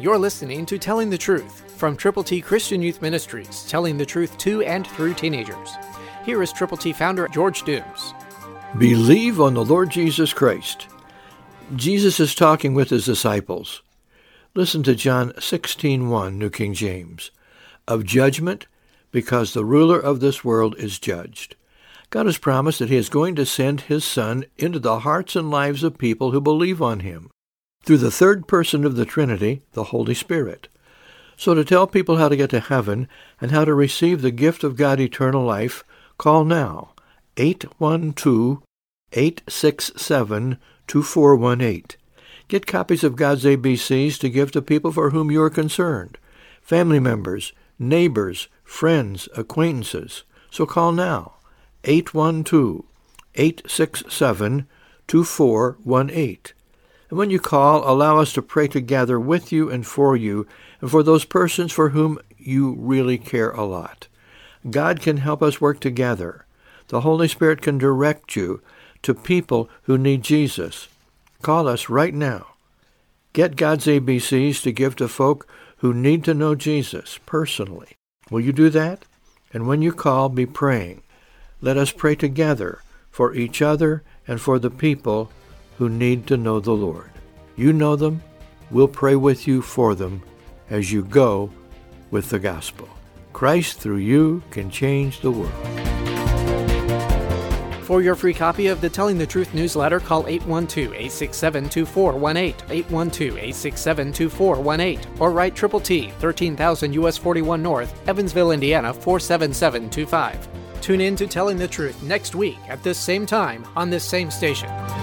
You're listening to Telling the Truth from Triple T Christian Youth Ministries, telling the truth to and through teenagers. Here is Triple T founder George Dooms. Believe on the Lord Jesus Christ. Jesus is talking with his disciples. Listen to John 16, 1, New King James. Of judgment, because the ruler of this world is judged. God has promised that he is going to send his Son into the hearts and lives of people who believe on him, through the third person of the Trinity, the Holy Spirit. So to tell people how to get to heaven and how to receive the gift of God eternal life, call now, 812-867-2418. Get copies of God's ABCs to give to people for whom you are concerned, family members, neighbors, friends, acquaintances. So call now, 812-867-2418. And when you call, allow us to pray together with you and for those persons for whom you really care a lot. God can help us work together. The Holy Spirit can direct you to people who need Jesus. Call us right now. Get God's ABCs to give to folk who need to know Jesus personally. Will you do that? And when you call, be praying. Let us pray together for each other and for the people who need to know the Lord. You know them. We'll pray with you for them as you go with the gospel. Christ through you can change the world. For your free copy of the Telling the Truth newsletter, call 812-867-2418, 812-867-2418, or write Triple T, 13,000 U.S. 41 North, Evansville, Indiana, 47725. Tune in to Telling the Truth next week at this same time on this same station.